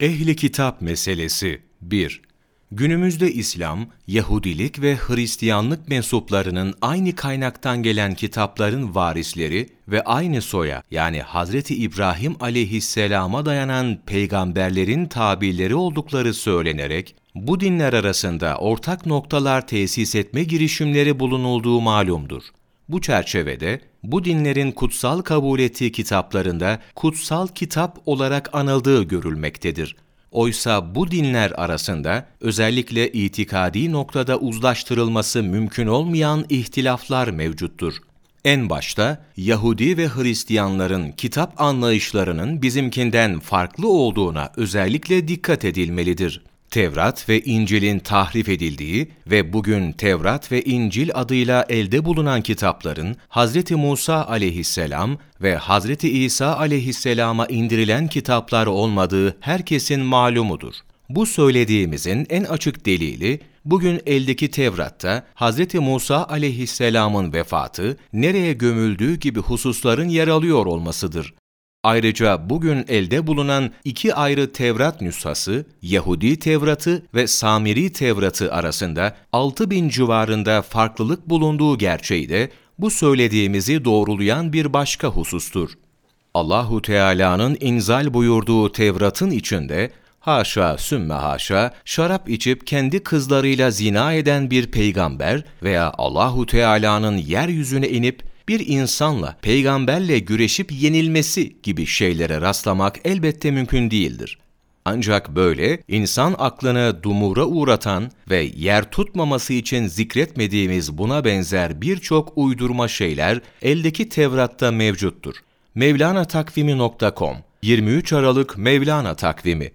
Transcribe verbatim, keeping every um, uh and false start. Ehli Kitap Meselesi bir. Günümüzde İslam, Yahudilik ve Hıristiyanlık mensuplarının aynı kaynaktan gelen kitapların varisleri ve aynı soya yani Hazreti İbrahim aleyhisselama dayanan peygamberlerin tabileri oldukları söylenerek, bu dinler arasında ortak noktalar tesis etme girişimleri bulunulduğu malumdur. Bu çerçevede, bu dinlerin kutsal kabul ettiği kitaplarında kutsal kitap olarak anıldığı görülmektedir. Oysa bu dinler arasında özellikle itikadi noktada uzlaştırılması mümkün olmayan ihtilaflar mevcuttur. En başta Yahudi ve Hristiyanların kitap anlayışlarının bizimkinden farklı olduğuna özellikle dikkat edilmelidir. Tevrat ve İncil'in tahrif edildiği ve bugün Tevrat ve İncil adıyla elde bulunan kitapların Hazreti Musa aleyhisselam ve Hazreti İsa aleyhisselama indirilen kitaplar olmadığı herkesin malumudur. Bu söylediğimizin en açık delili, bugün eldeki Tevrat'ta Hazreti Musa aleyhisselamın vefatı, nereye gömüldüğü gibi hususların yer alıyor olmasıdır. Ayrıca bugün elde bulunan iki ayrı Tevrat nüshası, Yahudi Tevratı ve Samiri Tevratı arasında altı bin civarında farklılık bulunduğu gerçeği de bu söylediğimizi doğrulayan bir başka husustur. Allahu Teala'nın inzal buyurduğu Tevrat'ın içinde haşa sümme haşa şarap içip kendi kızlarıyla zina eden bir peygamber veya Allahu Teala'nın yeryüzüne inip bir insanla, peygamberle güreşip yenilmesi gibi şeylere rastlamak elbette mümkün değildir. Ancak böyle, insan aklını dumura uğratan ve yer tutmaması için zikretmediğimiz buna benzer birçok uydurma şeyler eldeki Tevrat'ta mevcuttur. mevlana takvimi nokta com yirmi üç Aralık Mevlana Takvimi